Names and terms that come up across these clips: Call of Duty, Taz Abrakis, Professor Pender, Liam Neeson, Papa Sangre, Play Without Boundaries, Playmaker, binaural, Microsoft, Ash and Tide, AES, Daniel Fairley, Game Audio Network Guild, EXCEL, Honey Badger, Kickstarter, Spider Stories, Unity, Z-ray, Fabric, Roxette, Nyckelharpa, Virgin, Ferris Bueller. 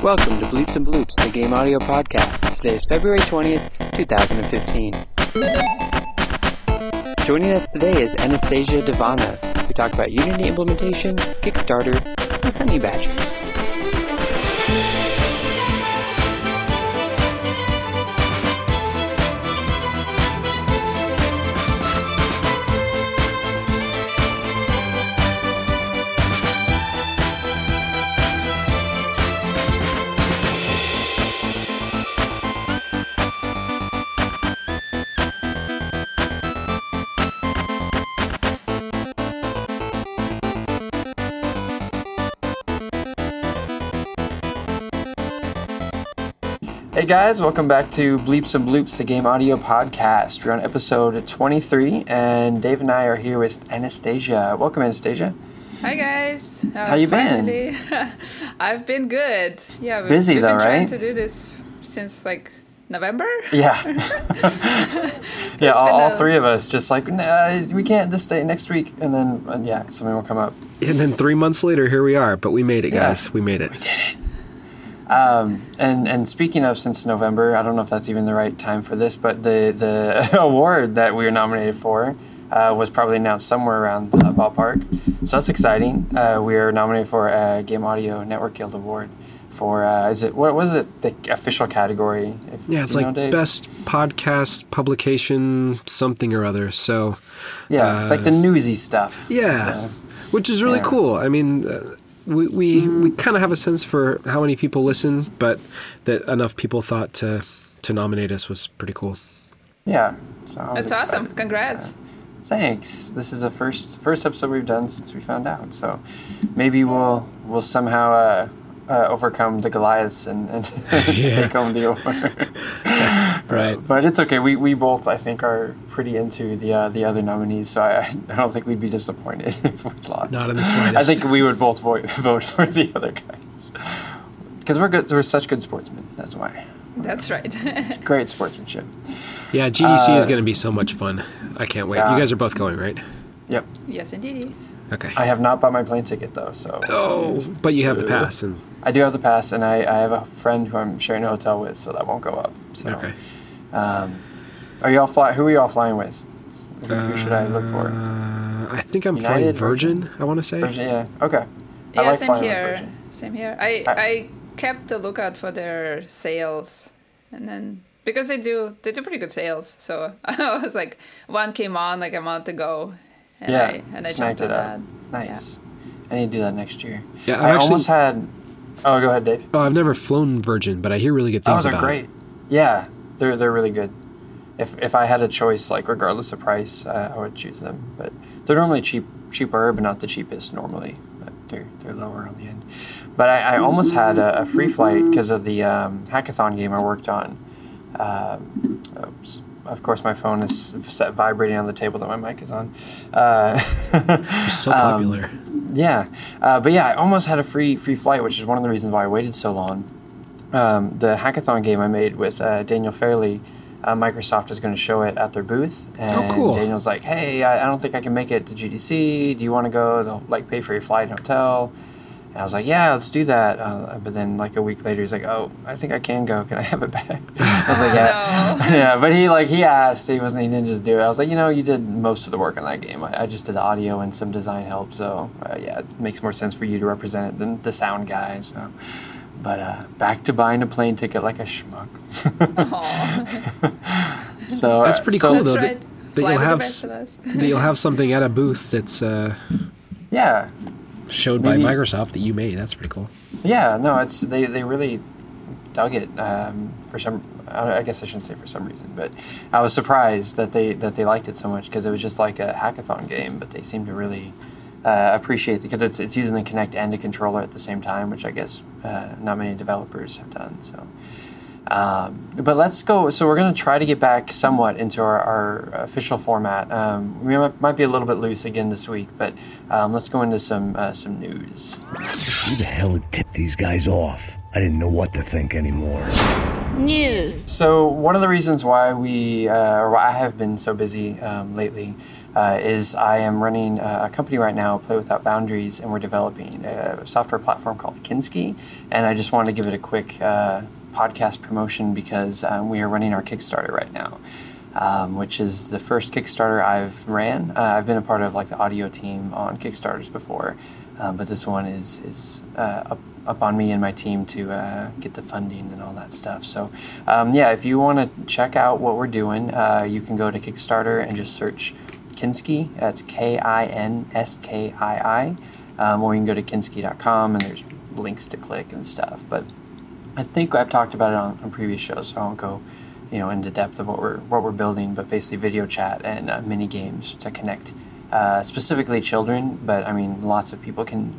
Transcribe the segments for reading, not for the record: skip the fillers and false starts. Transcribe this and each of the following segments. Welcome to Bleeps and Bloops, the Game Audio Podcast. Today is February 20th, 2015. Joining us today is Anastasia Devana, who talked about Unity implementation, Kickstarter, and Honey Badgers. Hey guys, welcome back to Bleeps and Bloops, the Game Audio Podcast. We're on episode 23, and Dave and I are here with Anastasia. Welcome, Anastasia. Hi guys. How you been? I've been good. Yeah, busy though, right? We've been trying to do this since like November. Yeah. Yeah, all three of us just like, nah, we can't this day, next week, and then something will come up. And then 3 months later, here we are. But we made it, guys. We made it. We did it. And speaking of since November, I don't know if that's even the right time for this, but the award that we were nominated for was probably announced somewhere around the ballpark. So that's exciting. We are nominated for a Game Audio Network Guild Award for, the official category? It's like Dave? Best podcast publication something or other. So yeah, it's like the newsy stuff. Yeah, which is really cool. I mean... We kind of have a sense for how many people listen, but that enough people thought to nominate us was pretty cool. Yeah. So that's awesome. Congrats. Thanks. This is the first episode we've done since we found out. So maybe we'll somehow overcome the Goliaths and take home the award. Right. But it's okay. We both, I think, are pretty into the other nominees, so I don't think we'd be disappointed if we lost. Not in the slightest. I think we would both vote for the other guys. Because we're good. We're such good sportsmen. That's why. That's right. Great sportsmanship. Yeah, GDC is going to be so much fun. I can't wait. You guys are both going, right? Yep. Yes, indeed. Okay. I have not bought my plane ticket, though, so... Oh, but you have the pass. And I do have the pass, and I have a friend who I'm sharing a hotel with, so that won't go up. So. Okay. Who are you all flying with? Who should I look for? I think I'm flying Virgin, I want to say. Virgin, yeah. Okay. Yeah, same here. I kept a lookout for their sales, and then... Because they do pretty good sales, so I was like... One came on like a month ago, and I snagged it up. Nice. Yeah. I need to do that next year. Yeah, I almost had... Oh, go ahead, Dave. Oh, I've never flown Virgin, but I hear really good things about it. Oh, they're great. Yeah, they're really good. If I had a choice, like regardless of price, I would choose them. But they're normally cheaper, but not the cheapest normally. But they're lower on the end. But I almost had a free flight because of the hackathon game I worked on. Oops. Of course, my phone is vibrating on the table that my mic is on. You're so popular. But I almost had a free flight, which is one of the reasons why I waited so long. The hackathon game I made with Daniel Fairley, Microsoft is going to show it at their booth. And cool. Daniel's like, hey, I don't think I can make it to GDC. Do you want to go? They'll like pay for your flight and hotel. And I was like, yeah, let's do that. But then like a week later, he's like, oh, I think I can go. Can I have it back? I was like, yeah. No. Yeah, but he asked. He didn't just do it. I was like, you did most of the work on that game. I just did the audio and some design help. So, it makes more sense for you to represent it than the sound guy. So, but back to buying a plane ticket like a schmuck. So that's pretty cool, though, right. That you'll have that you'll have something at a booth that's showed by Microsoft that you made. That's pretty cool. Yeah, no, it's they really dug it for some. I guess I shouldn't say for some reason, but I was surprised that they liked it so much because it was just like a hackathon game, but they seemed to really appreciate it because it's using the Kinect and a controller at the same time, which I guess not many developers have done. So, but let's go. So we're going to try to get back somewhat into our official format. We might be a little bit loose again this week, but let's go into some news. Who the hell had tipped these guys off? I didn't know what to think anymore. News. So one of the reasons why I have been so busy lately is I am running a company right now, Play Without Boundaries, and we're developing a software platform called Kinskii. And I just wanted to give it a quick podcast promotion because we are running our Kickstarter right now, which is the first Kickstarter I've ran. I've been a part of like the audio team on Kickstarters before, but this one is up on me and my team to get the funding and all that stuff. So if you want to check out what we're doing, you can go to Kickstarter and just search Kinskii. That's Kinskii. Or you can go to Kinskii.com and there's links to click and stuff. But I think I've talked about it on previous shows, so I won't go into depth of what we're building, but basically video chat and mini games to connect specifically children, but I mean lots of people can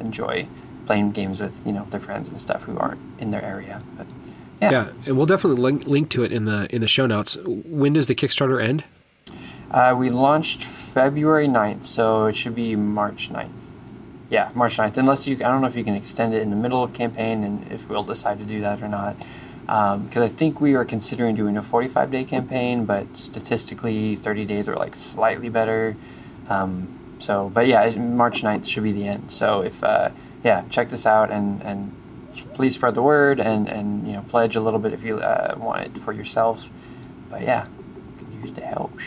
enjoy playing games with their friends and stuff who aren't in their area. But yeah, and we'll definitely link to it in the show notes. When does the Kickstarter end? We launched February 9th, so it should be March 9th. Yeah, March 9th. Unless I don't know if you can extend it in the middle of campaign and if we'll decide to do that or not. Because I think we were considering doing a 45-day campaign, but statistically 30 days are like slightly better. March 9th should be the end. So if... check this out and please spread the word and pledge a little bit if you want it for yourself. But yeah, you can use the help.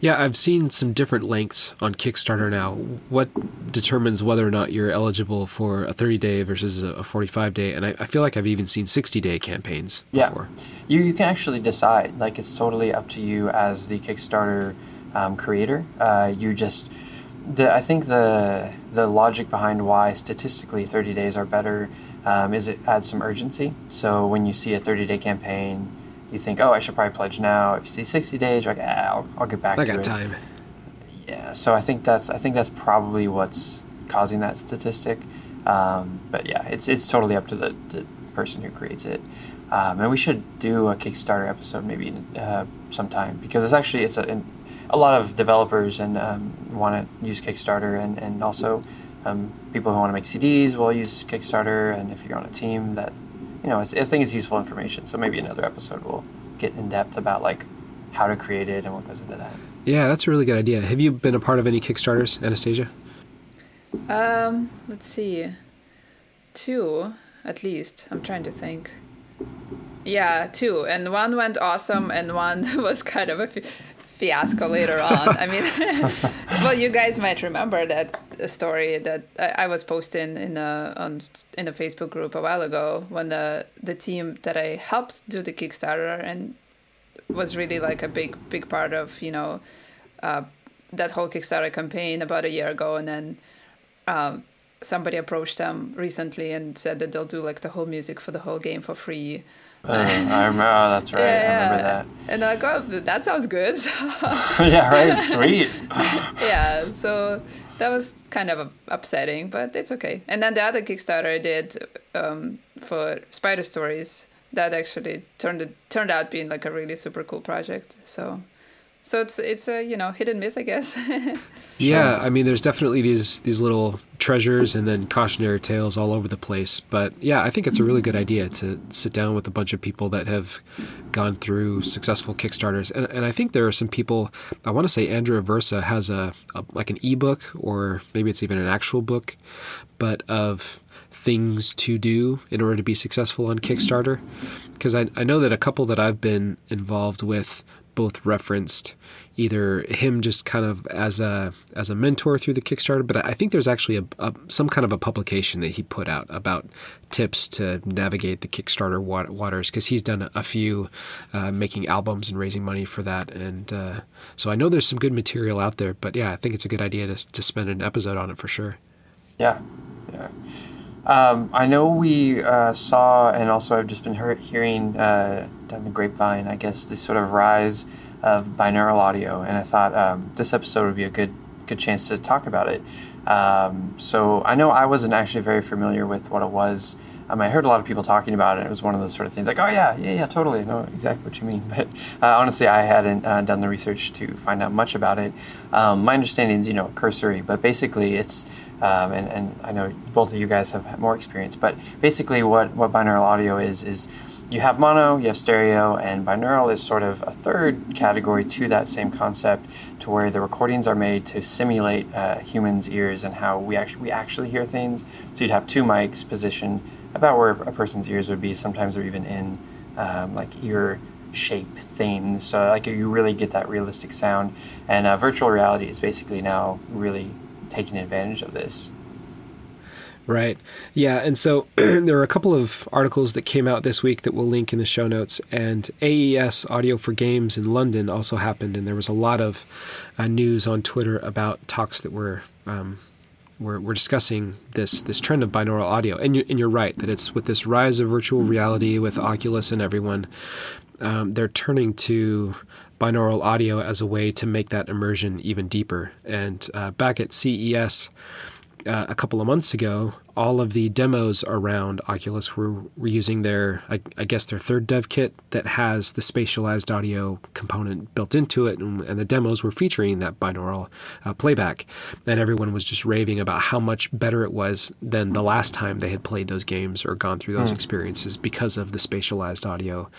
Yeah, I've seen some different lengths on Kickstarter now. What determines whether or not you're eligible for a 30-day versus a 45-day? And I feel like I've even seen 60-day campaigns before. Yeah, you can actually decide. Like, it's totally up to you as the Kickstarter creator. You just... I think the logic behind why statistically 30 days are better is it adds some urgency. So when you see a 30-day campaign, you think, oh, I should probably pledge now. If you see 60 days, you're like, I'll get back to it. I got time. Yeah, so I think that's probably what's causing that statistic. But yeah, it's totally up to the person who creates it. And we should do a Kickstarter episode maybe sometime because it's actually a lot of developers and want to use Kickstarter and also people who want to make CDs will use Kickstarter, and if you're on a team that I think it's useful information, so maybe another episode we'll get in depth about like how to create it and what goes into that. Yeah, that's a really good idea. Have you been a part of any Kickstarters, Anastasia? Let's see, 2 at least. I'm trying to think. Yeah, 2, and one went awesome and one was kind of a fiasco later on. I mean, well, you guys might remember that story that I was posting in a Facebook group a while ago when the team that I helped do the Kickstarter and was really like a big part of that whole Kickstarter campaign about a year ago, and then somebody approached them recently and said that they'll do like the whole music for the whole game for free. I remember. Oh, that's right. Yeah. I remember that. And I go, that sounds good. Yeah, right. Sweet. Yeah. So that was kind of upsetting, but it's okay. And then the other Kickstarter I did for Spider Stories, that actually turned out being like a really super cool project. So it's a hit and miss, I guess. Sure. Yeah, I mean, there's definitely these little treasures and then cautionary tales all over the place. But yeah, I think it's a really good idea to sit down with a bunch of people that have gone through successful Kickstarters, and I think there are some people. I want to say Andrew Versa has like an ebook, or maybe it's even an actual book, but of things to do in order to be successful on Kickstarter. Because I know that a couple that I've been involved with both referenced either him just kind of as a mentor through the Kickstarter, but I think there's actually some kind of a publication that he put out about tips to navigate the Kickstarter waters, because he's done a few making albums and raising money for that. And so I know there's some good material out there, but yeah, I think it's a good idea to spend an episode on it for sure. Yeah. I know we saw, and also I've just been hearing down the grapevine, I guess, this sort of rise of binaural audio, and I thought this episode would be a good chance to talk about it. So I know I wasn't actually very familiar with what it was. I heard a lot of people talking about it. It was one of those sort of things like, oh, yeah, totally. I know exactly what you mean. But honestly, I hadn't done the research to find out much about it. My understanding is, cursory, but basically it's and I know both of you guys have more experience, but basically what binaural audio is you have mono, you have stereo, and binaural is sort of a third category to that same concept, to where the recordings are made to simulate humans' ears and how we actually hear things. So you'd have two mics positioned about where a person's ears would be. Sometimes they're even in like ear shape things, so like you really get that realistic sound. And virtual reality is basically now really taking advantage of this. Right. Yeah. And so there are a couple of articles that came out this week that we'll link in the show notes. And AES Audio for Games in London also happened. And there was a lot of news on Twitter about talks that were discussing this trend of binaural audio. And you're right that it's with this rise of virtual reality with Oculus and everyone, they're turning to binaural audio as a way to make that immersion even deeper. And back at CES... a couple of months ago, all of the demos around Oculus were using their third dev kit that has the spatialized audio component built into it, and the demos were featuring that binaural playback, and everyone was just raving about how much better it was than the last time they had played those games or gone through those experiences, because of the spatialized audio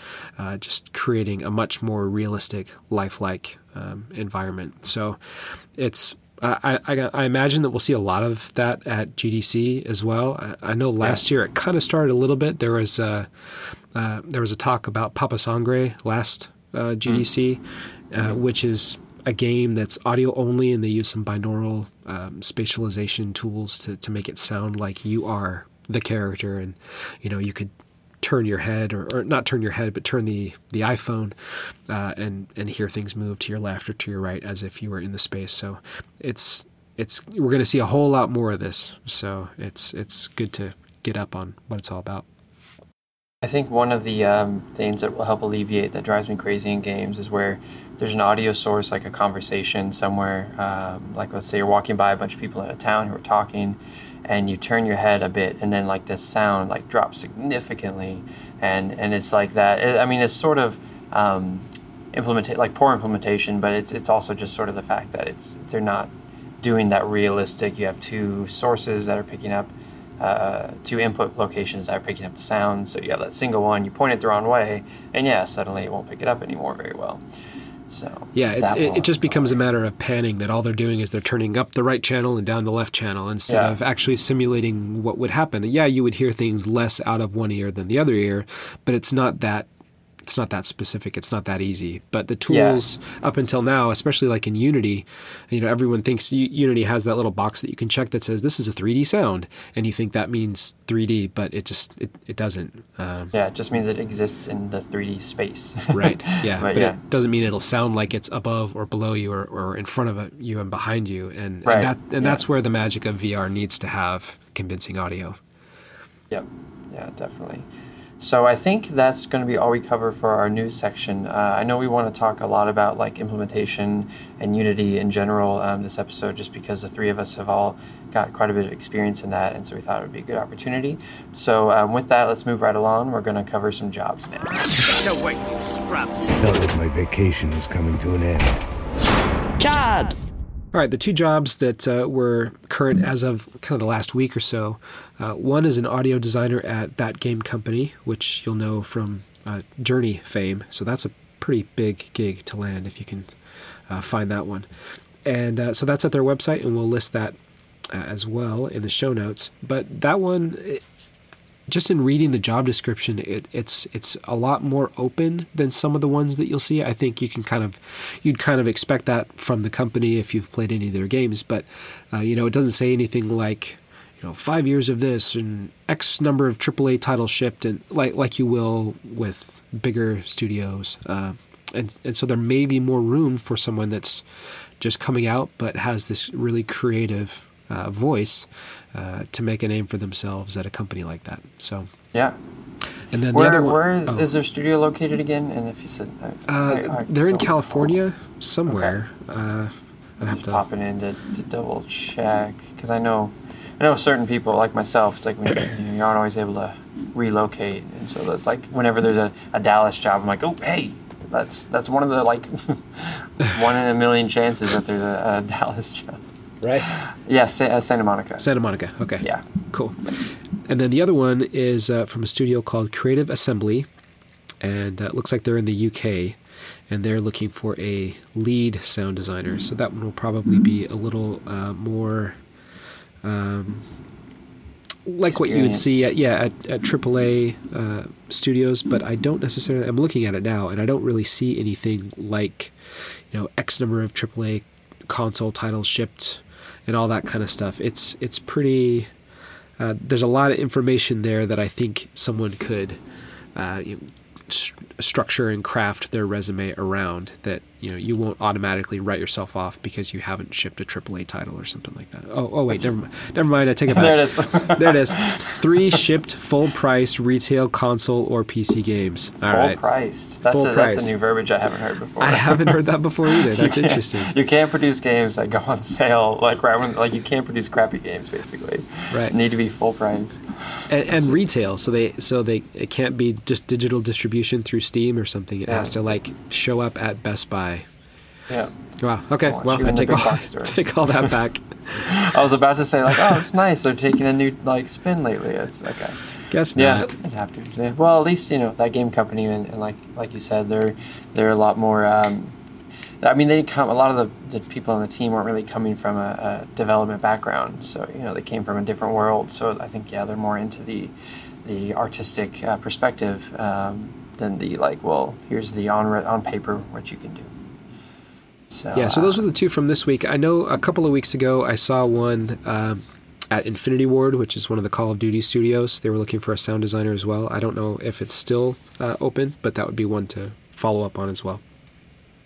just creating a much more realistic, lifelike environment. So it's... I imagine that we'll see a lot of that at GDC as well. I know last year it kind of started a little bit. There was a talk about Papa Sangre last GDC, which is a game that's audio only, and they use some binaural spatialization tools to make it sound like you are the character, and you could turn your head, or not turn your head, but turn the iPhone and hear things move to your left or to your right as if you were in the space. So it's we're going to see a whole lot more of this. So it's good to get up on what it's all about. I think one of the things that will help alleviate that drives me crazy in games is where there's an audio source, like a conversation somewhere. Like let's say you're walking by a bunch of people in a town who are talking, and you turn your head a bit, and then like the sound like drops significantly, and it's like that. I mean, it's sort of poor implementation, but it's also just sort of the fact that they're not doing that realistic. You have two sources that are picking up two input locations that are picking up the sound, so you have that single one. You point it the wrong way, and suddenly it won't pick it up anymore very well. So it just becomes a matter of panning, that all they're doing is they're turning up the right channel and down the left channel instead of actually simulating what would happen. Yeah, you would hear things less out of one ear than the other ear, but it's not that specific. It's not that easy. But the tools up until now, especially like in Unity, everyone thinks Unity has that little box that you can check that says this is a 3D sound, and you think that means 3D, but it doesn't. It just means it exists in the 3D space. Right. Yeah. but it doesn't mean it'll sound like it's above or below you or in front of you and behind you. And, right. and that's where the magic of VR needs to have convincing audio. Yep. Yeah, definitely. So I think that's going to be all we cover for our news section. I know we want to talk a lot about like implementation and Unity in general this episode, just because the three of us have all got quite a bit of experience in that, and so we thought it would be a good opportunity. So with that, let's move right along. We're going to cover some jobs now. So wait, you scrubs. I felt that my vacation was coming to an end. Jobs. All right, the two jobs that were current as of kind of the last week or so, one is an audio designer at That Game Company, which you'll know from Journey fame. So that's a pretty big gig to land if you can find that one. And so that's at their website, and we'll list that as well in the show notes. But that one... Just in reading the job description, it's a lot more open than some of the ones that you'll see. I think you'd kind of expect that from the company if you've played any of their games. But it doesn't say anything like 5 years of this and X number of AAA titles shipped, and like you will with bigger studios. And so there may be more room for someone that's just coming out but has this really creative voice to make a name for themselves at a company like that. So and then where, the other one, is their studio located again? And if you said they're in California somewhere. Okay. I'd have to popping in to double check, because I know certain people like myself. It's like when you aren't always able to relocate, and so that's like whenever there's a Dallas job, I'm like, oh hey. That's one of the like 1 in a million chances that there's a Dallas job. right? Yes, yeah, Santa Monica. Santa Monica, okay. Yeah. Cool. And then the other one is from a studio called Creative Assembly, and it looks like they're in the UK, and they're looking for a lead sound designer. So that one will probably be a little more... like what you would see at AAA studios, but I don't necessarily... I'm looking at it now, and I don't really see anything like, you know, X number of AAA console titles shipped and all that kind of stuff. It's pretty... there's a lot of information there that I think someone could structure and craft their resume around, that, you know, you won't automatically write yourself off because you haven't shipped a AAA title or something like that. Oh wait, never mind. I take it back. There it is. There it is. 3 shipped full price retail console or PC games. All right. Priced. That's a new verbiage I haven't heard before. I haven't heard that before either. That's interesting. You can't produce games that go on sale you can't produce crappy games basically. Right. Need to be full price. And retail. So they it can't be just digital distribution through Steam or something. It has to show up at Best Buy. Yeah. Wow. Okay. Well, I take all that back. I was about to say it's nice they're taking a new spin lately. It's okay. Guess not. Yeah, it happens. Yeah. Well, at least that game company and like you said, they're a lot more. They come. A lot of the people on the team weren't really coming from a development background, so they came from a different world. So I think they're more into the artistic perspective than the here's the on paper what you can do. So those are the 2 from this week. I know a couple of weeks ago I saw one at Infinity Ward, which is one of the Call of Duty studios. They were looking for a sound designer as well. I don't know if it's still open, but that would be one to follow up on as well.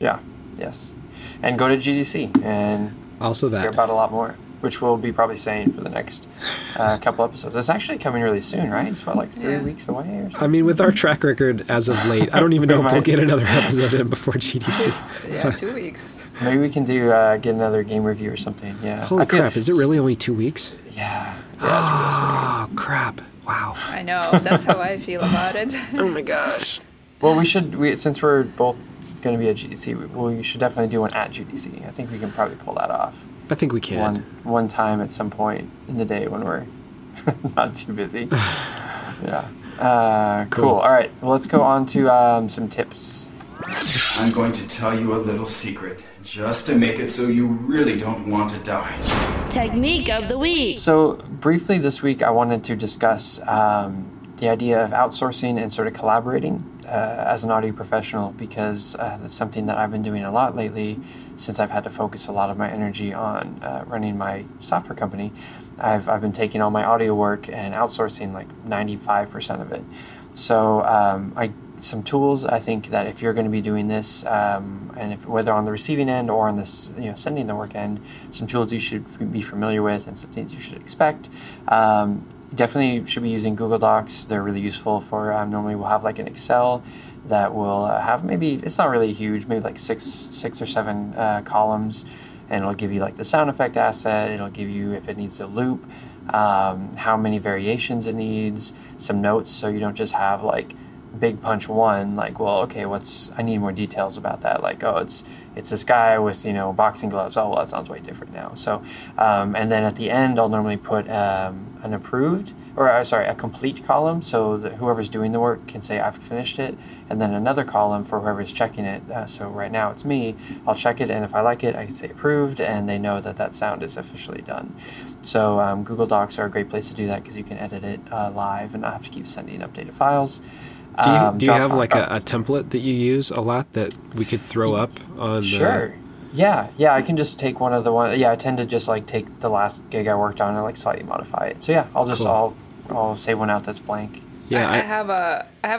Yeah, yes. And go to GDC and also hear about a lot more, which we'll be probably saying for the next couple episodes. It's actually coming really soon, right? It's about 3 weeks away or something. I mean, with our track record as of late, I don't even know if we'll get another episode in before GDC. Yeah, 2 weeks. Maybe we can do get another game review or something, yeah. Holy crap, is it really only 2 weeks? Yeah. Oh, really crap. Wow. I know, that's how I feel about it. Oh my gosh. Well, since we're both going to be at GDC, we should definitely do one at GDC. I think we can probably pull that off. I think we can. One time at some point in the day when we're not too busy. Yeah. Cool. All right. Well, let's go on to some tips. I'm going to tell you a little secret just to make it so you really don't want to die. Technique of the week. So briefly this week, I wanted to discuss the idea of outsourcing and sort of collaborating as an audio professional, because that's something that I've been doing a lot lately. Since I've had to focus a lot of my energy on running my software company, I've been taking all my audio work and outsourcing 95% of it. So some tools, I think that if you're going to be doing this, and whether on the receiving end or on this, sending the work end, some tools you should be familiar with and some things you should expect. Definitely should be using Google Docs. They're really useful for normally we'll have an Excel that will have maybe, it's not really huge, maybe six or seven columns, and it'll give you the sound effect asset, it'll give you if it needs a loop, how many variations it needs, some notes, so you don't just have big punch one, I need more details about that, it's this guy with, boxing gloves, that sounds way different now. So, and then at the end, I'll normally put a complete column, so that whoever's doing the work can say, I've finished it, and then another column for whoever's checking it, so right now it's me, I'll check it, and if I like it, I can say approved, and they know that sound is officially done. So Google Docs are a great place to do that, because you can edit it live, and not have to keep sending updated files. Do you have a template that you use a lot that we could throw up on? Sure. Yeah. I can just take one of the ones. Yeah, I tend to just take the last gig I worked on and slightly modify it. So yeah, I'll just I'll save one out that's blank. Yeah, I have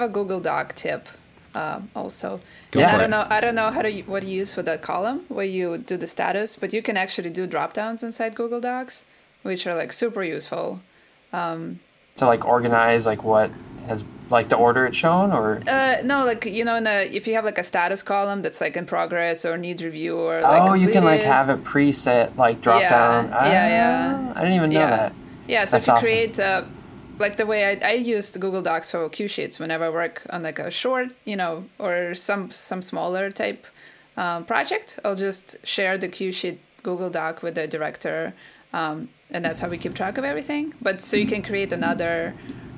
a Google Doc tip also. I don't know what you use for that column where you do the status, but you can actually do drop downs inside Google Docs, which are super useful. To organize what has. The order it's shown, or no, if you have a status column that's in progress or needs review or you can have it preset drop down. I didn't even know that. Yeah, so that's if you create the way I used Google Docs for Q sheets whenever I work on a short, or some smaller type project, I'll just share the Q sheet Google Doc with the director, and that's how we keep track of everything. But so you can create another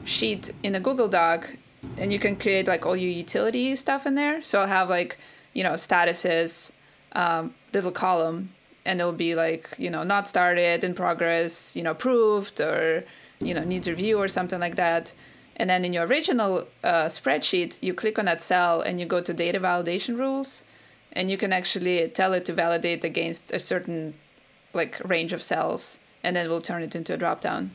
sheet in a Google Doc, and you can create like all your utility stuff in there. So I'll have like, you know, statuses, little column, and it'll be like, you know, not started, in progress, you know, approved, or, you know, needs review or something like that. And then in your original spreadsheet, you click on that cell and you go to data validation rules, and you can actually tell it to validate against a certain like range of cells, and then we'll turn it into a dropdown.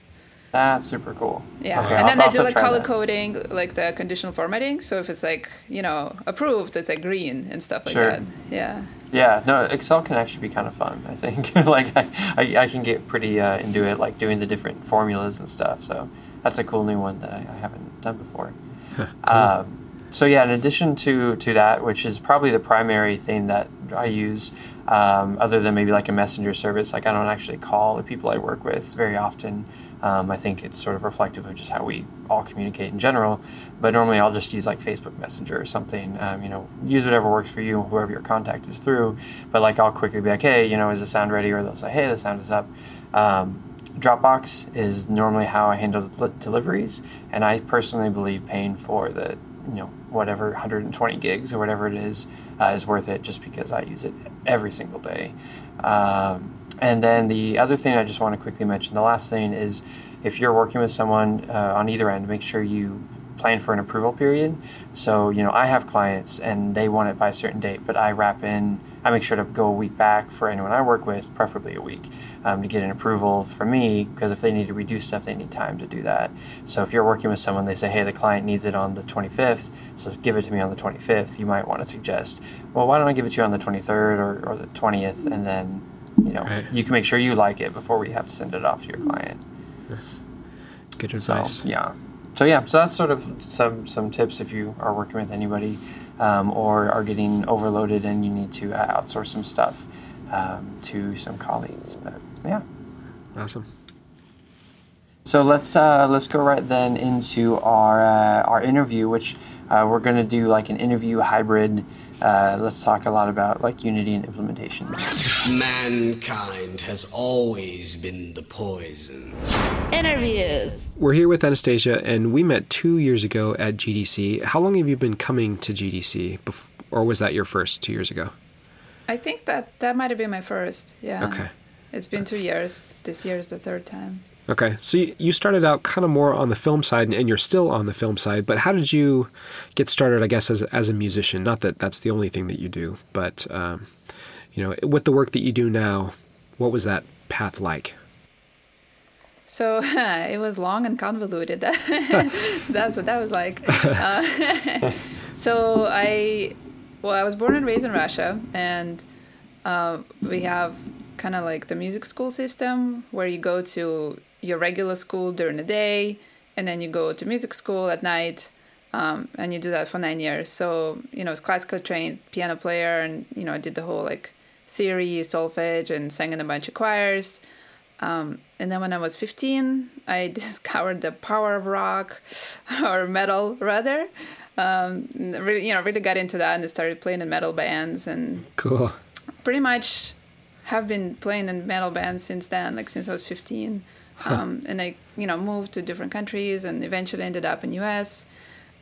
That's super cool. Yeah. Okay, and then I do like color coding, like the conditional formatting. So if it's like, you know, approved, it's like green and stuff like that. Yeah. Yeah. No, Excel can actually be kind of fun, I think. Like I can get pretty into it, like doing the different formulas and stuff. So that's a cool new one that I haven't done before. Cool. So yeah, in addition to that, which is probably the primary thing that I use, other than maybe like a messenger service, like I don't actually call the people I work with very often. I think it's sort of reflective of just how we all communicate in general. But normally I'll just use like Facebook Messenger or something, you know, use whatever works for you, whoever your contact is through. But like I'll quickly be like, hey, you know, is the sound ready? Or they'll say, hey, the sound is up. Dropbox is normally how I handle deliveries. And I personally believe paying for the, you know, whatever 120 gigs or whatever it is worth it, just because I use it every single day. And then the other thing I just want to quickly mention, the last thing is if you're working with someone on either end, make sure you plan for an approval period. So, you know, I have clients and they want it by a certain date, but I make sure to go a week back for anyone I work with, preferably a week, to get an approval from me, because if they need to redo stuff, they need time to do that. So if you're working with someone, they say, hey, the client needs it on the 25th, so give it to me on the 25th. You might want to suggest, well, why don't I give it to you on the 23rd or the 20th, and then, you know, right, you can make sure you like it before we have to send it off to your client. Good advice. So that's sort of some tips if you are working with anybody or are getting overloaded and you need to outsource some stuff to some colleagues. But yeah, awesome. So let's go right then into our interview, which we're going to do like an interview hybrid. Let's talk a lot about like Unity and implementation. Mankind has always been the poison. Interviews. We're here with Anastasia, and we met 2 years ago at GDC. How long have you been coming to GDC, or was that your first 2 years ago? I think that might have been my first, yeah. Okay. It's been 2 years. This year is the third time. Okay, so you started out kind of more on the film side, and you're still on the film side, but how did you get started, I guess, as a musician? Not that that's the only thing that you do, but you know, with the work that you do now, what was that path like? So it was long and convoluted. That's what that was like. So I was born and raised in Russia, and we have kind of like the music school system where you go to your regular school during the day and then you go to music school at night, and you do that for 9 years. So, you know, I was classically trained piano player, and, you know, I did the whole like theory, solfege, and sang in a bunch of choirs. And then when I was 15, I discovered the power of rock or metal rather. Really got into that, and I started playing in metal bands, and cool. Pretty much have been playing in metal bands since then, like since I was 15. And I, you know, moved to different countries and eventually ended up in US.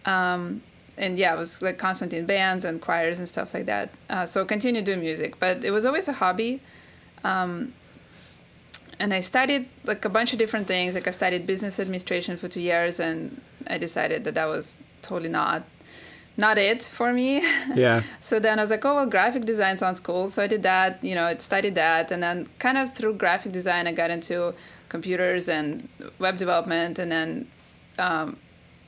And yeah, I was like constantly in bands and choirs and stuff like that. So continued doing music, but it was always a hobby. And I studied like a bunch of different things. Like I studied business administration for 2 years, and I decided that was totally not it for me. Yeah. So then I was like, oh, well, graphic design sounds cool. So I did that, you know, I studied that. And then kind of through graphic design, I got into computers and web development, and then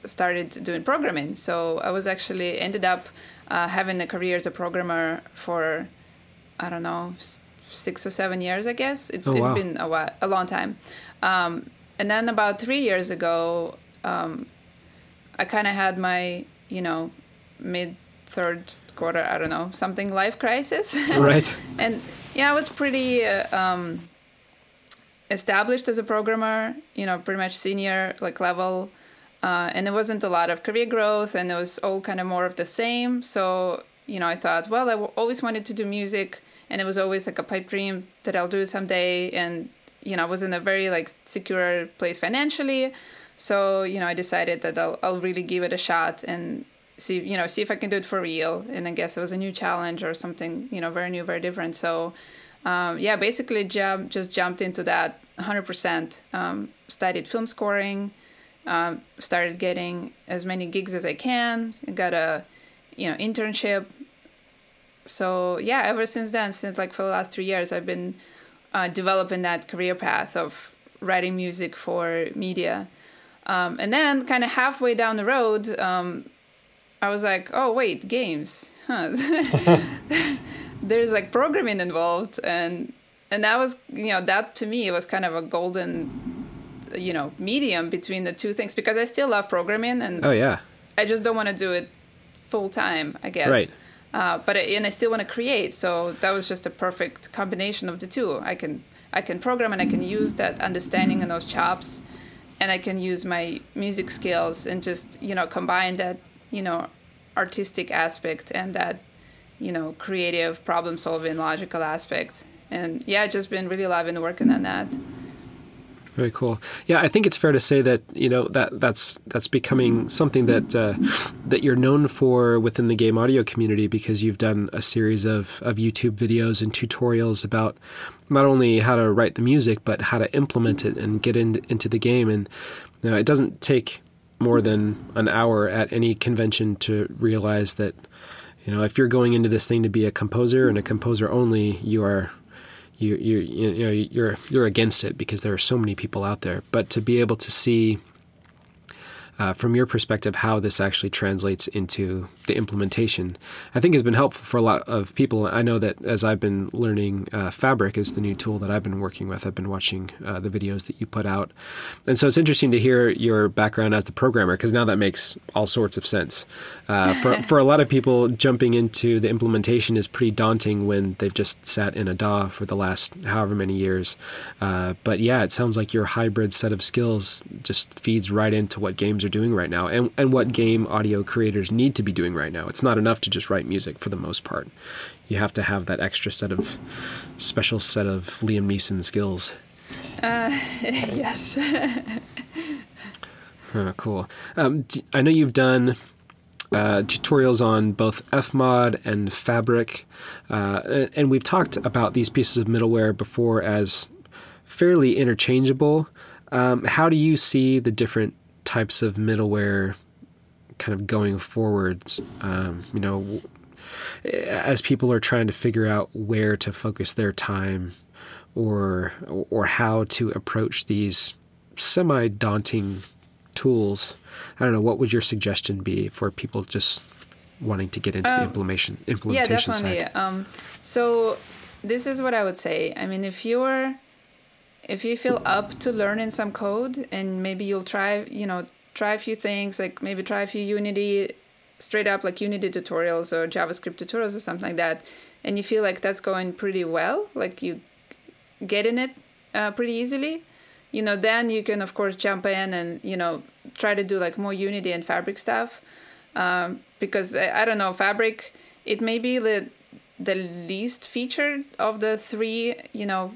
started doing programming. So I was actually ended up having a career as a programmer for, I don't know, 6 or 7 years, I guess. It's been a while, a long time. And then about 3 years ago, I kind of had my, you know, mid-third quarter, I don't know, something life crisis. Right. And, yeah, I was pretty established as a programmer, you know, pretty much senior, like, level. And there wasn't a lot of career growth, and it was all kind of more of the same. So, you know, I thought, well, I always wanted to do music, And it was always like a pipe dream that I'll do someday. And, you know, I was in a very like secure place financially. So, you know, I decided that I'll really give it a shot and see if I can do it for real. And I guess it was a new challenge or something, you know, very new, very different. So, basically just jumped into that 100%, studied film scoring, started getting as many gigs as I can. I got a, you know, internship. So yeah, ever since then, since like for the last 3 years, I've been developing that career path of writing music for media. And then kind of halfway down the road, I was like, oh, wait, games. Huh. There's like programming involved. And that was, you know, that to me was kind of a golden, you know, medium between the two things, because I still love programming. And oh, yeah. I just don't want to do it full time, I guess. Right. But I still want to create. So that was just a perfect combination of the two. I can program and I can use that understanding and those chops, and I can use my music skills and just, you know, combine that, you know, artistic aspect and that, you know, creative problem solving logical aspect. And yeah, just been really loving working on that. Very cool. Yeah, I think it's fair to say that, you know, that's becoming something that you're known for within the game audio community, because you've done a series of YouTube videos and tutorials about not only how to write the music, but how to implement it and get into the game. And, you know, it doesn't take more than an hour at any convention to realize that, you know, if you're going into this thing to be a composer and a composer only, you are... You're against it, because there are so many people out there. But to be able to see from your perspective how this actually translates into the implementation, I think has been helpful for a lot of people. I know that as I've been learning, Fabric is the new tool that I've been working with. I've been watching the videos that you put out. And so it's interesting to hear your background as the programmer, because now that makes all sorts of sense. For a lot of people, jumping into the implementation is pretty daunting when they've just sat in a DAW for the last however many years. But yeah, it sounds like your hybrid set of skills just feeds right into what games are doing right now, and what game audio creators need to be doing right now. It's not enough to just write music for the most part. You have to have that extra special set of Liam Neeson skills. Yes. Oh, cool. I know you've done tutorials on both FMOD and Fabric, and we've talked about these pieces of middleware before as fairly interchangeable. How do you see the different types of middleware kind of going forward, you know, as people are trying to figure out where to focus their time or how to approach these semi-daunting tools? I don't know, what would your suggestion be for people just wanting to get into the implementation side? Yeah, definitely. So this is what I would say. I mean, if you feel up to learning some code, and maybe you'll try a few things, like maybe try a few Unity, straight up like Unity tutorials or JavaScript tutorials or something like that, and you feel like that's going pretty well, like you get in it pretty easily, you know, then you can, of course, jump in and, you know, try to do like more Unity and Fabric stuff. Because, I don't know, Fabric, it may be the least featured of the three, you know,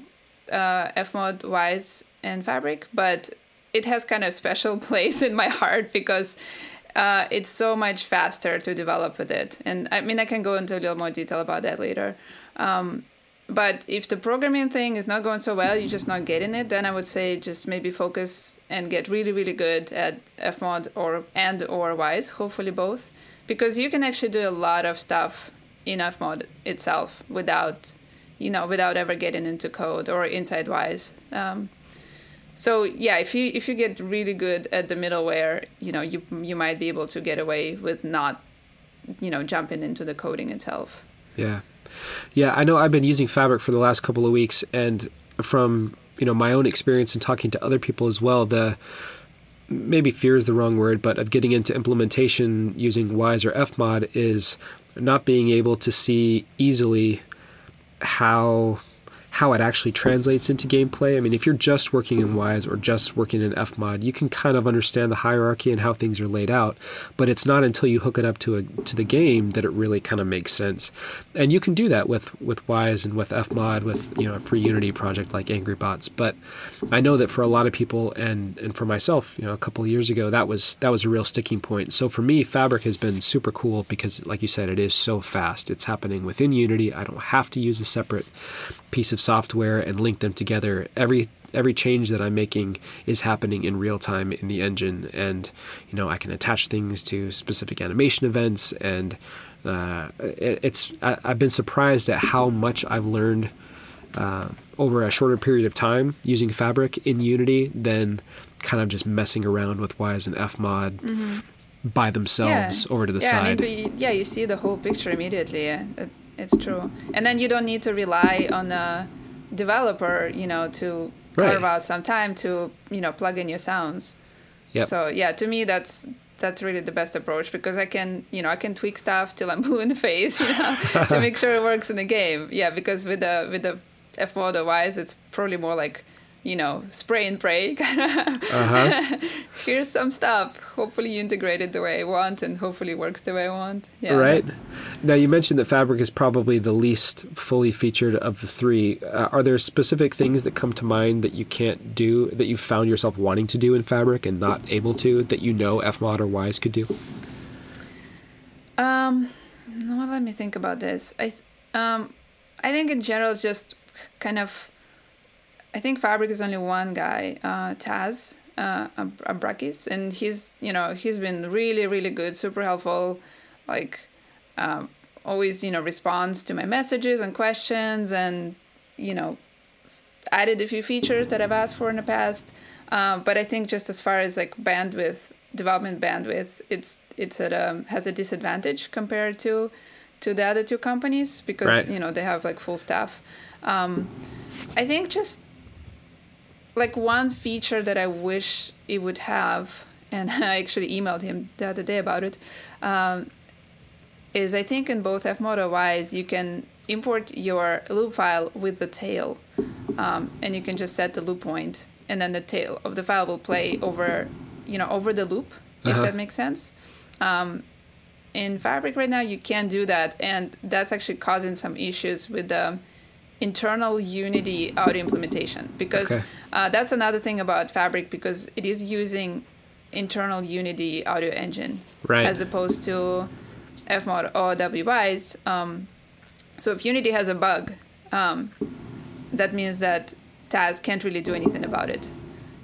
FMOD, Wise, and Fabric, but it has kind of a special place in my heart, because it's so much faster to develop with it. And I mean, I can go into a little more detail about that later. But if the programming thing is not going so well, you're just not getting it, then I would say just maybe focus and get really, really good at FMOD or Wise, hopefully both, because you can actually do a lot of stuff in FMOD itself without ever getting into code or inside Wise. So yeah, if you get really good at the middleware, you know, you might be able to get away with not, you know, jumping into the coding itself. Yeah. I know I've been using Fabric for the last couple of weeks, and from, you know, my own experience and talking to other people as well, maybe fear is the wrong word, but of getting into implementation using Wise or FMOD is not being able to see easily how how it actually translates into gameplay. I mean, if you're just working in Wise or just working in FMOD, you can kind of understand the hierarchy and how things are laid out, but it's not until you hook it up to the game that it really kind of makes sense. And you can do that with Wise and with FMOD, with, you know, a free Unity project like Angry Bots. But I know that for a lot of people and for myself, you know, a couple of years ago, that was a real sticking point. So for me, Fabric has been super cool because, like you said, it is so fast. It's happening within Unity. I don't have to use a separate piece of software and link them together. Every change that I'm making is happening in real time in the engine, and, you know, I can attach things to specific animation events, and I've been surprised at how much I've learned over a shorter period of time using Fabric in Unity than kind of just messing around with Wise and FMOD by themselves over to the side. You see the whole picture immediately. It's true. And then you don't need to rely on a developer, you know, to carve out some time to, you know, plug in your sounds. Yep. So, yeah, to me, that's really the best approach, because I can tweak stuff till I'm blue in the face, you know, to make sure it works in the game. Yeah, because with the FMOD or Wise, it's probably more like, you know, spray and pray. Here's some stuff. Hopefully you integrate it the way I want, and hopefully it works the way I want. Yeah. Right. Now, you mentioned that Fabric is probably the least fully featured of the three. Are there specific things that come to mind that you can't do, that you found yourself wanting to do in Fabric and not able to, that, you know, FMOD or Wise could do? Well, let me think about this. I think in general, it's just kind of, I think Fabric is only one guy, Taz Abrakis, and he's been really, really good, super helpful, like always, you know, responds to my messages and questions, and, you know, added a few features that I've asked for in the past. But I think just as far as like bandwidth, development bandwidth, it's at has a disadvantage compared to the other two companies, because you know, they have like full staff. I think just like one feature that I wish it would have, and I actually emailed him the other day about it, is I think in both FMOD or Wise, you can import your loop file with the tail, and you can just set the loop point, and then the tail of the file will play over the loop, if that makes sense. In Fabric right now, you can't do that, and that's actually causing some issues with the internal Unity audio implementation, because that's another thing about Fabric, because it is using internal Unity audio engine as opposed to FMOD or Wwise. So if Unity has a bug, that means that Taz can't really do anything about it,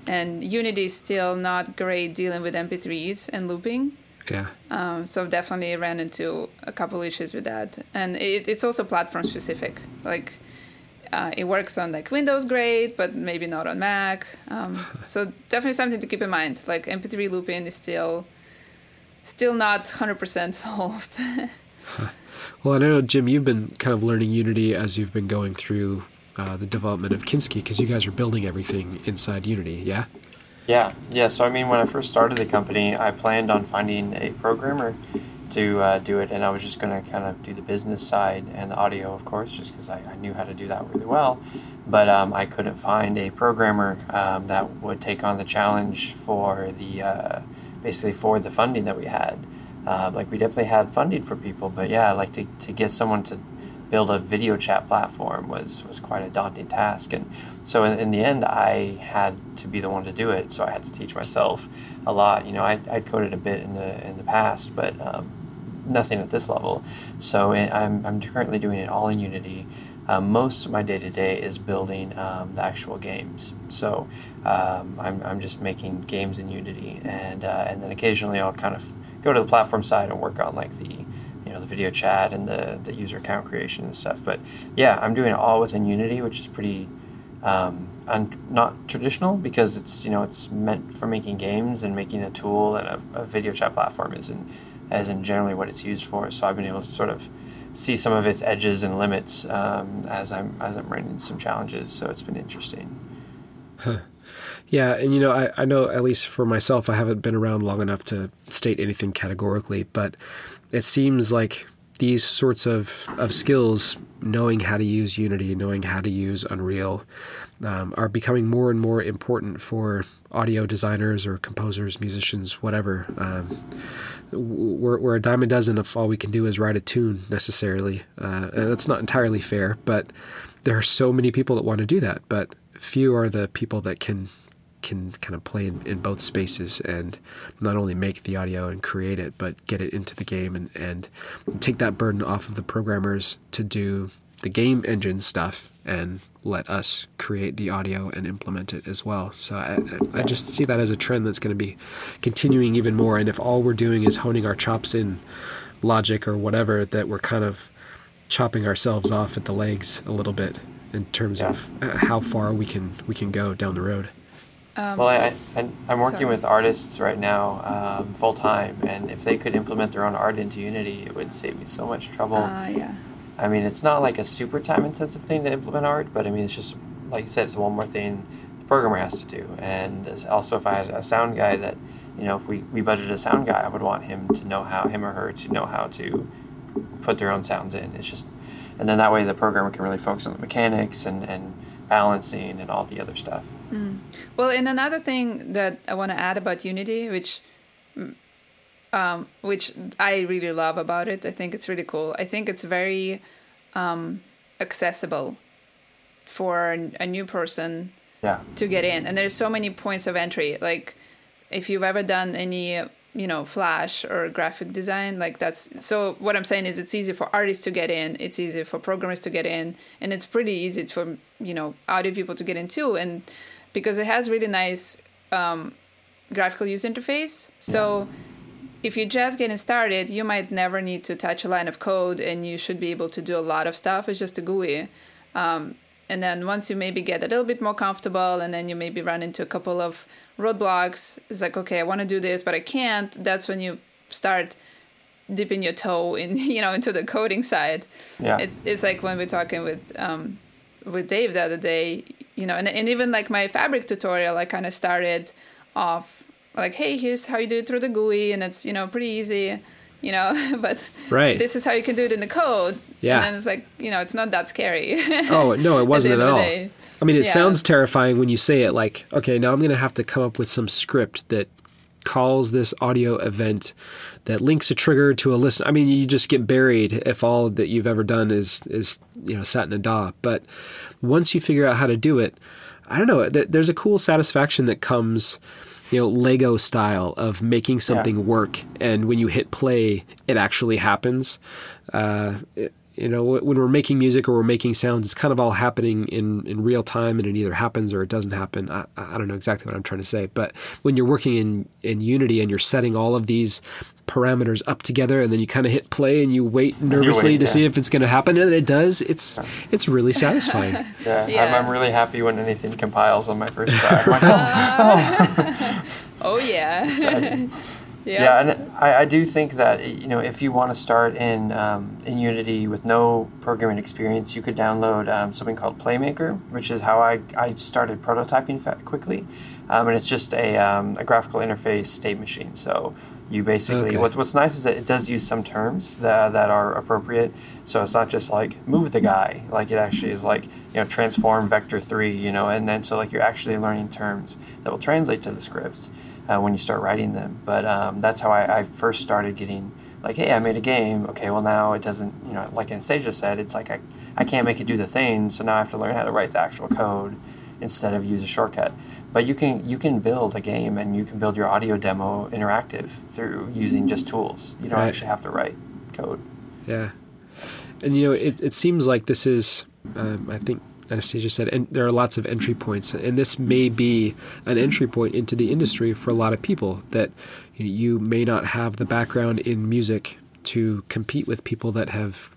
and Unity is still not great dealing with MP3s and looping. Yeah. So I've definitely ran into a couple issues with that, and it's also platform specific. Like, it works on like Windows great, but maybe not on Mac. So definitely something to keep in mind. Like MP3 looping is still not 100% solved. Well, I know, Jim, you've been kind of learning Unity as you've been going through the development of Kinskii, because you guys are building everything inside Unity, yeah? Yeah. So I mean, when I first started the company, I planned on finding a programmer to do it, and I was just going to kind of do the business side and the audio, of course, just because I knew how to do that really well. But I couldn't find a programmer that would take on the challenge for the basically for the funding that we had. Like, we definitely had funding for people, but yeah, like to get someone to build a video chat platform was quite a daunting task. And so in the end, I had to be the one to do it. So I had to teach myself a lot. You know, I'd coded a bit in the past, but nothing at this level. So I'm currently doing it all in Unity. Most of my day-to-day is building the actual games. So I'm just making games in Unity. And then occasionally I'll kind of go to the platform side and work on like the video chat and the user account creation and stuff. But yeah, I'm doing it all within Unity, which is pretty not traditional, because it's, you know, it's meant for making games, and making a tool and a video chat platform isn't generally what it's used for. So I've been able to sort of see some of its edges and limits as I'm running into some challenges. So it's been interesting. Huh. Yeah, and you know, I know, at least for myself, I haven't been around long enough to state anything categorically, but it seems like these sorts of skills, knowing how to use Unity, knowing how to use Unreal, are becoming more and more important for audio designers or composers, musicians, whatever. We're a dime a dozen if all we can do is write a tune necessarily. And that's not entirely fair, but there are so many people that want to do that, but few are the people that can kind of play in both spaces and not only make the audio and create it, but get it into the game and take that burden off of the programmers to do the game engine stuff and let us create the audio and implement it as well. So I just see that as a trend that's going to be continuing even more. And if all we're doing is honing our chops in Logic or whatever, that we're kind of chopping ourselves off at the legs a little bit in terms of how far we can go down the road. Well, I'm working with artists right now full time, and if they could implement their own art into Unity, it would save me so much trouble. Yeah. I mean, it's not like a super time-intensive thing to implement art, but I mean, it's just, like you said, it's one more thing the programmer has to do. And also, if I had a sound guy that, you know, if we budgeted a sound guy, I would want him or her to know how to put their own sounds in. It's just, and then that way the programmer can really focus on the mechanics and balancing and all the other stuff. Mm. Well, and another thing that I want to add about Unity, which I really love about it. I think it's really cool. I think it's very accessible for a new person to get in. And there's so many points of entry. Like, if you've ever done any, you know, Flash or graphic design, like that's... So what I'm saying is it's easy for artists to get in. It's easy for programmers to get in. And it's pretty easy for, you know, audio people to get in too. And because it has really nice graphical user interface. So... Yeah. If you're just getting started, you might never need to touch a line of code, and you should be able to do a lot of stuff. It's just a GUI. And then once you maybe get a little bit more comfortable, and then you maybe run into a couple of roadblocks, it's like, okay, I want to do this, but I can't. That's when you start dipping your toe in, you know, into the coding side. Yeah. It's like when we're talking with Dave the other day, you know, and even like my Fabric tutorial, I kind of started off like, hey, here's how you do it through the GUI, and it's, you know, pretty easy, you know, but this is how you can do it in the code. Yeah. And then it's like, you know, it's not that scary. Oh, no, it wasn't at all. I mean, it sounds terrifying when you say it, like, okay, now I'm going to have to come up with some script that calls this audio event that links a trigger to a listener. I mean, you just get buried if all that you've ever done is you know, sat in a DAW. But once you figure out how to do it, I don't know, there's a cool satisfaction that comes... You know, Lego style of making something work, and when you hit play, it actually happens. You know, when we're making music or we're making sounds, it's kind of all happening in real time, and it either happens or it doesn't happen. I don't know exactly what I'm trying to say, but when you're working in Unity and you're setting all of these parameters up together, and then you kind of hit play and you wait nervously to see if it's going to happen, and it does, it's really satisfying. I'm really happy when anything compiles on my first try. I'm like, oh yeah. Yeah, and I do think that, you know, if you want to start in Unity with no programming experience, you could download something called Playmaker, which is how I started prototyping quickly, and it's just a graphical interface state machine. So you basically what's nice is that it does use some terms that are appropriate. So it's not just like move the guy, like it actually is like, you know, transform vector 3, you know, and then so like you're actually learning terms that will translate to the scripts. When you start writing them. But that's how I first started getting, like, hey, I made a game. Okay, well, now it doesn't, you know, like Anastasia said, it's like I can't make it do the thing, so now I have to learn how to write the actual code instead of use a shortcut. But you can build a game, and you can build your audio demo interactive through using just tools. You don't actually have to write code. Yeah. And, you know, it seems like this is, I think, Anastasia said, and there are lots of entry points, and this may be an entry point into the industry for a lot of people, that you may not have the background in music to compete with people that have,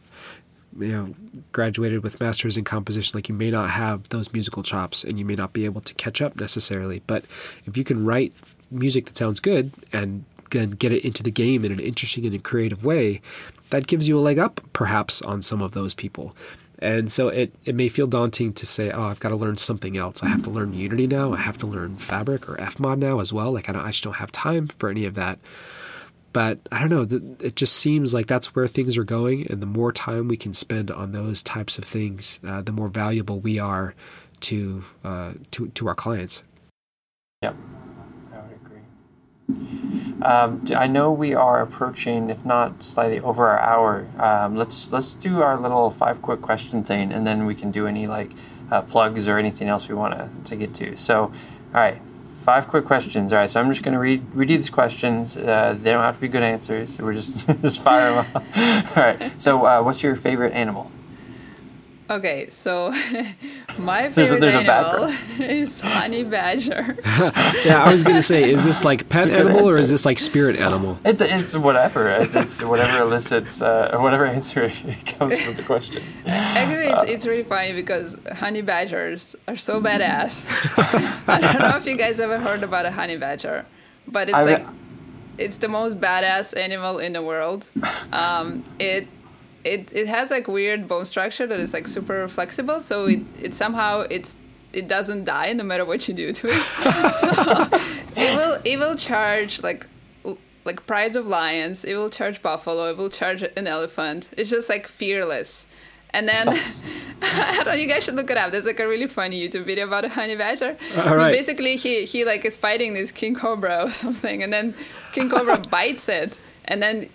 you know, graduated with masters in composition. Like, you may not have those musical chops, and you may not be able to catch up necessarily, but if you can write music that sounds good and then get it into the game in an interesting and a creative way, that gives you a leg up perhaps on some of those people. And so it may feel daunting to say, oh, I've got to learn something else. I have to learn Unity now. I have to learn Fabric or FMOD now as well. Like, I just don't have time for any of that. But I don't know, it just seems like that's where things are going. And the more time we can spend on those types of things, the more valuable we are to our clients. Yep, I would agree. I know we are approaching, if not slightly over our hour. Let's do our little 5 quick question thing, and then we can do any plugs or anything else we want to get to. So, all right. 5 quick questions. All right, so I'm just going to read these questions. They don't have to be good answers. We're just firing them off. All right, so what's your favorite animal? Okay, so my favorite animal is Honey Badger. Yeah, I was going to say, is this like pet animal answer. Or is this like spirit animal? It's whatever. It's whatever elicits, whatever answer comes from the question. Actually, it's really funny because honey badgers are so badass. I don't know if you guys ever heard about a honey badger, but it's the most badass animal in the world. It has like weird bone structure that is like super flexible, so it somehow doesn't die no matter what you do to it. So it will charge like prides of lions, it will charge buffalo, it will charge an elephant. It's just like fearless. And then I don't know, you guys should look it up. There's like a really funny YouTube video about a honey badger. Right. Basically he like is fighting this king cobra or something, and then king cobra bites it. And then,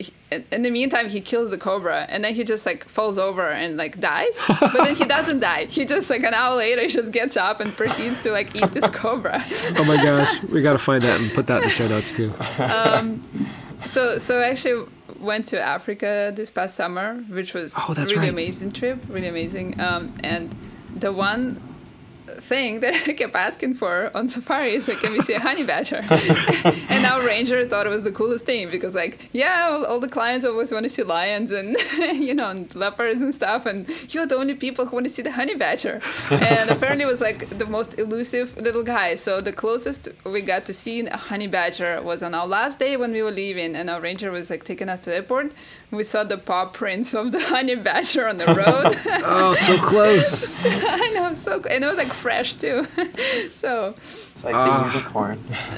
in the meantime, he kills the cobra, and then he just like falls over and like dies. But then he doesn't die. He just like an hour later, he just gets up and proceeds to like eat this cobra. Oh my gosh, we gotta find that and put that in the show notes too. So I actually went to Africa this past summer, which was amazing trip, really amazing. And the one thing that I kept asking for on safari is like, can we see a honey badger? And our ranger thought it was the coolest thing because all the clients always want to see lions and and leopards and stuff, and you're the only people who want to see the honey badger. And apparently it was like the most elusive little guy, so the closest we got to seeing a honey badger was on our last day when we were leaving, and our ranger was like taking us to the airport. We saw the paw prints of the honey badger on the road. Oh, so close. I know, and it was like fresh too. So it's like the unicorn.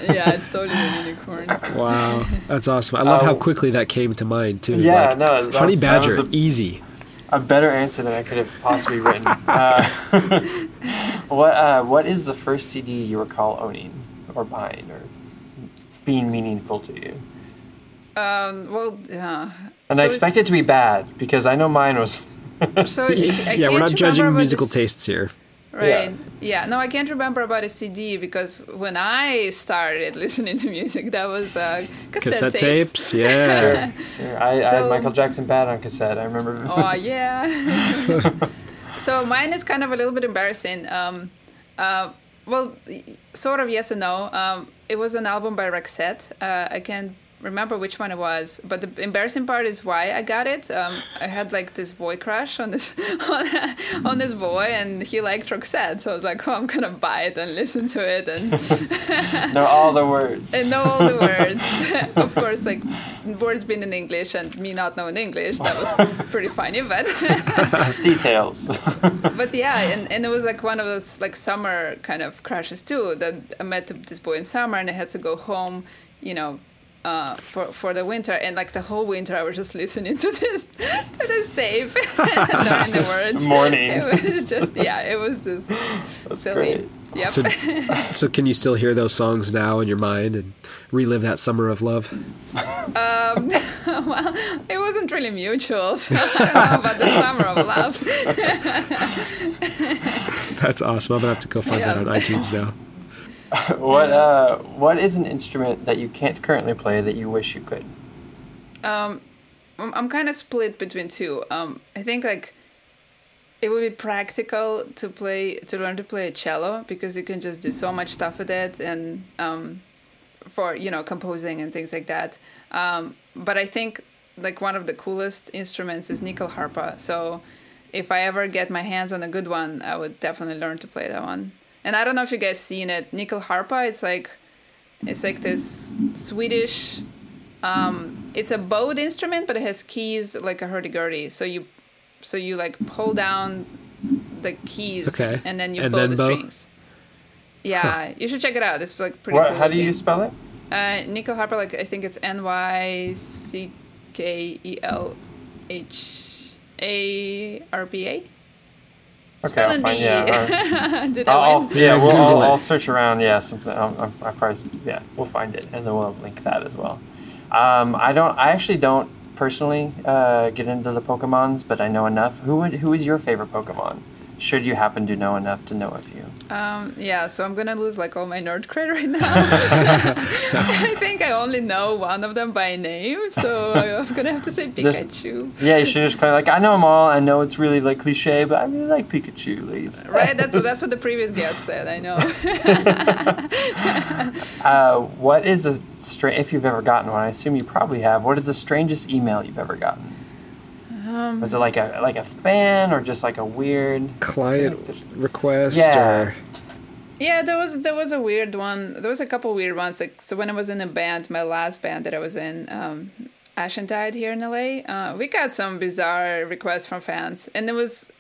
Yeah, it's totally the unicorn. Wow, that's awesome. I love how quickly that came to mind too. Yeah, like, no, honey badger, that was easy. A better answer than I could have possibly written. What is the first CD you recall owning or buying or being meaningful to you? And I expect it to be bad because I know mine was. So yeah, we're not judging musical tastes here. Right. Yeah. No, I can't remember about a CD because when I started listening to music, that was cassette tapes. Yeah. Sure. I had Michael Jackson Bad on cassette. I remember. Oh yeah. So mine is kind of a little bit embarrassing. Well, sort of yes and no. It was an album by Roxette. I can't remember which one it was, but the embarrassing part is why I got it. I had like this boy crush on this boy, and he liked Roxette, so I was like, I'm gonna buy it and listen to it and know all the words of course, like words being in English and me not knowing English. That was pretty funny, but details. But yeah, and it was like one of those like summer kind of crushes too, that I met this boy in summer and I had to go home for the winter, and like the whole winter I was just listening to this tape and learning the words. Morning. It was just it was that's silly. Great. Yep. So can you still hear those songs now in your mind and relive that summer of love? Well, it wasn't really mutual, so I don't know about the summer of love. That's awesome. I'm gonna have to go find that on iTunes now. What is an instrument that you can't currently play that you wish you could? I'm kind of split between two. I think like it would be practical to learn to play a cello because you can just do so much stuff with it, and for composing and things like that. But I think like one of the coolest instruments is Nyckelharpa. So if I ever get my hands on a good one, I would definitely learn to play that one. And I don't know if you guys seen it, Nyckelharpa. It's like this Swedish. It's a bowed instrument, but it has keys like a hurdy-gurdy. So you like pull down the keys, and then you bow the strings. Yeah, you should check it out. It's like pretty cool. How do you spell it? Nyckelharpa, like, I think it's Nyckelharpa. Okay, I'll find, yeah. I'll search around. Yeah, something. I probably, yeah, we'll find it, and then we'll link that as well. I actually don't personally get into the Pokemons, but I know enough. Who is your favorite Pokemon? Should you happen to know enough to know of you? Yeah, so I'm going to lose like all my nerd cred right now. I think I only know one of them by name, so I'm going to have to say Pikachu. Yeah, you should just kind of like, I know them all. I know it's really like cliche, but I really like Pikachu. Right, that's what the previous guest said, I know. What is a strange, if you've ever gotten one, I assume you probably have, what is the strangest email you've ever gotten? Was it like a fan or just like a weird client request? Yeah, or? Yeah. There was a weird one. There was a couple weird ones. Like, so when I was in a band, my last band that I was in, Ash and Tide here in LA, we got some bizarre requests from fans, and it was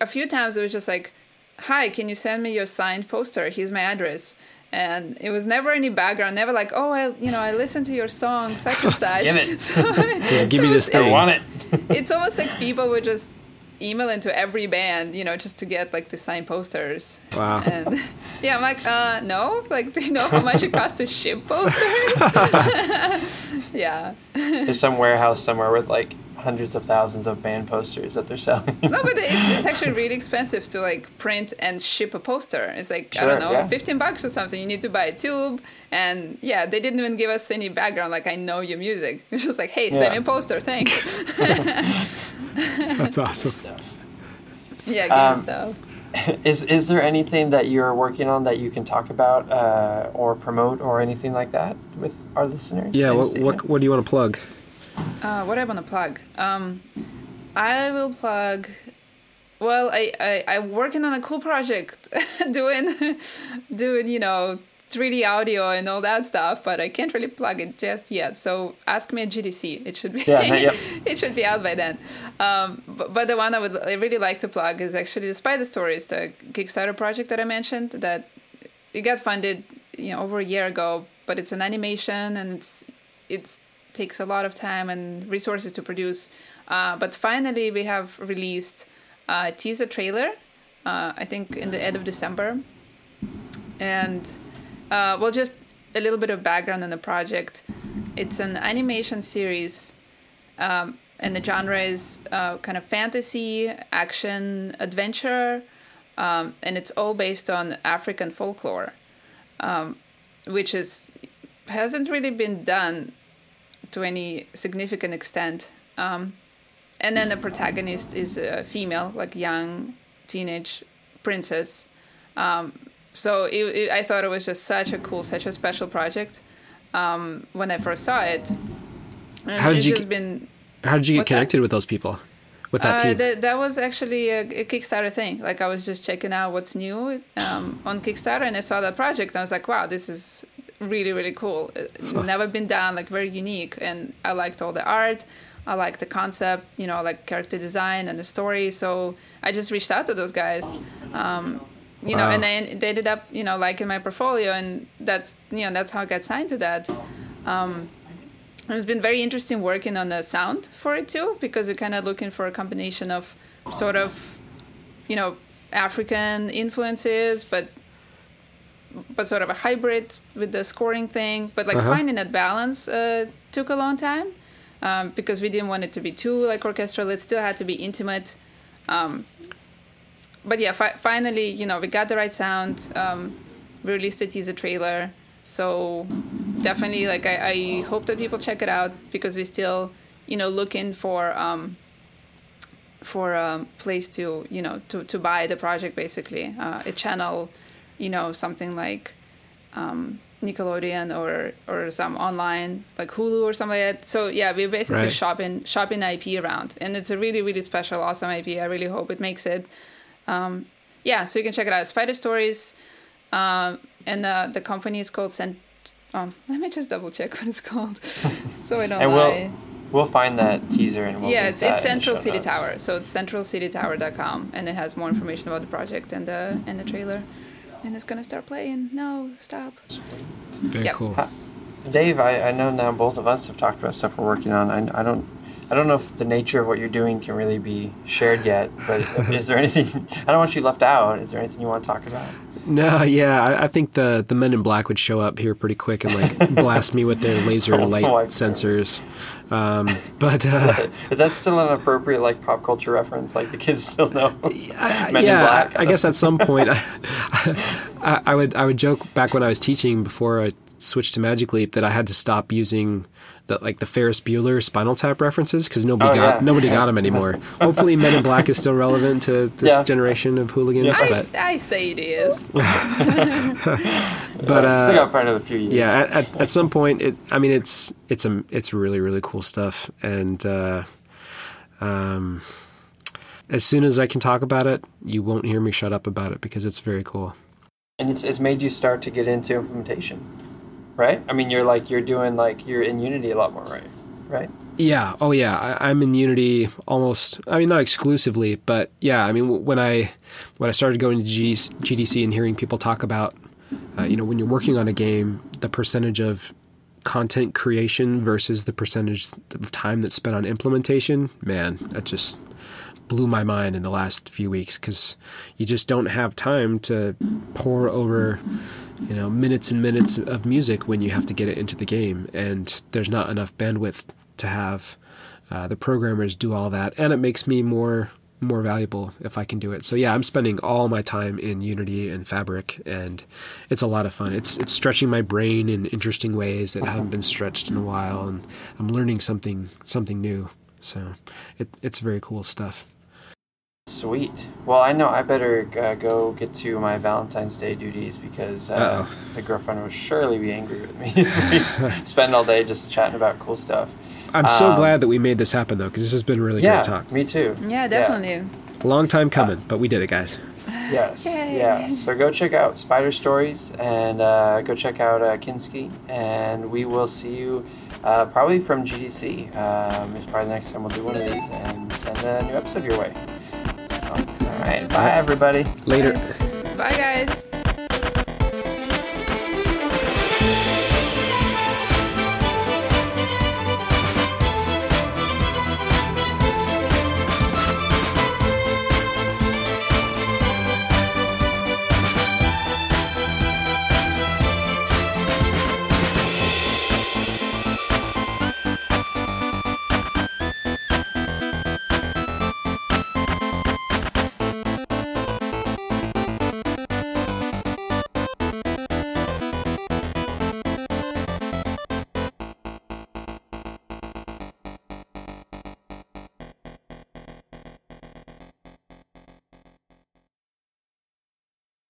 a few times. It was just like, "Hi, can you send me your signed poster? Here's my address." And it was never any background, never like, oh, I listened to your song, such and such. Give it. So, just give me this thing. I want it. It's almost like people would just email into every band, just to get like the signed posters. Wow. And yeah, I'm like, no? Like, do you know how much it costs to ship posters? Yeah. There's some warehouse somewhere with like hundreds of thousands of band posters that they're selling. No, but it's actually really expensive to like print and ship a poster. It's like, sure, I don't know, yeah. $15 or something. You need to buy a tube. And yeah, they didn't even give us any background. Like, I know your music. It was just like, hey, send me a poster. Thanks. That's awesome. Stuff. Yeah, good stuff. Is there anything that you're working on that you can talk about or promote or anything like that with our listeners? Yeah, what do you want to plug? What I want to plug? I will plug... Well, I'm working on a cool project doing 3D audio and all that stuff, but I can't really plug it just yet. So ask me at GDC. It should be It should be out by then. But the one I really like to plug is actually the Spider Stories, the Kickstarter project that I mentioned, that it got funded over a year ago, but it's an animation and it's takes a lot of time and resources to produce. But finally, we have released a teaser trailer, I think in the end of December. And just a little bit of background on the project. It's an animation series, and the genre is kind of fantasy, action, adventure, and it's all based on African folklore, which hasn't really been done to any significant extent. And then the protagonist is a female, like young teenage princess. So I thought it was just such a special project when I first saw it. How did you get connected with those people, with that team? That was actually a Kickstarter thing. Like, I was just checking out what's new on Kickstarter, and I saw that project, and I was like, wow, this is really, really cool. Never been done, like, very unique. And I liked all the art. I liked the concept, like character design and the story. So I just reached out to those guys, and they ended up, liking my portfolio. And that's how I got signed to that. It's been very interesting working on the sound for it too, because we're kind of looking for a combination of sort of, African influences, but sort of a hybrid with the scoring thing. But like finding that balance took a long time because we didn't want it to be too like orchestral. It still had to be intimate. But yeah, finally, we got the right sound. We released a teaser trailer. So definitely, like, I hope that people check it out because we're still, looking for a place to, to buy the project, basically. A channel... something like Nickelodeon or some online, like Hulu or something like that. So yeah, we're basically shopping IP around. And it's a really, really special, awesome IP. I really hope it makes it. So you can check it out. Spider Stories. And the company is called... let me just double check what it's called. So I don't lie. We'll find that teaser and we'll link that. Yeah, it's Central City Tower. So it's centralcitytower.com. And it has more information about the project and the trailer. And it's going to start playing. No, stop. Very cool. Dave, I know now both of us have talked about stuff we're working on. I don't know if the nature of what you're doing can really be shared yet, but is there anything, I don't want you left out, is there anything you want to talk about? No, yeah, I think the Men in Black would show up here pretty quick and like blast me with their laser light sensors. But is that still an appropriate like pop culture reference? Like the kids still know Men in Black? I guess at some point I would joke back when I was teaching before I switched to Magic Leap that I had to stop using the Ferris Bueller Spinal Tap references because nobody got them anymore. Hopefully Men in Black is still relevant to this generation of hooligans. Yes. But I say it is. But still got part of a few years. Yeah, at some point, it's really, really cool stuff, and as soon as I can talk about it, you won't hear me shut up about it because it's very cool. And it's made you start to get into implementation, right? I mean, you're in Unity a lot more, right? Yeah. Oh, yeah. I'm in Unity almost. I mean, not exclusively, but yeah. I mean, when I started going to GDC and hearing people talk about, when you're working on a game, the percentage of content creation versus the percentage of time that's spent on implementation, man, that just blew my mind in the last few weeks because you just don't have time to pour over, minutes and minutes of music when you have to get it into the game, and there's not enough bandwidth to have the programmers do all that, and it makes me more valuable if I can do it. So yeah, I'm spending all my time in Unity and Fabric, and it's a lot of fun. It's stretching my brain in interesting ways that haven't been stretched in a while, and I'm learning something new. So it's very cool stuff. Sweet. Well, I know I better go get to my Valentine's Day duties because the girlfriend will surely be angry with me if we spend all day just chatting about cool stuff. I'm so glad that we made this happen, though, because this has been really great talk. Yeah, me too. Yeah, definitely. Yeah. Long time coming, but we did it, guys. Yes. Yay. Yeah. So go check out Spider Stories and go check out Kinskii, and we will see you probably from GDC. It's probably the next time we'll do one of these and send a new episode your way. All right. Bye, everybody. Later. Bye, guys.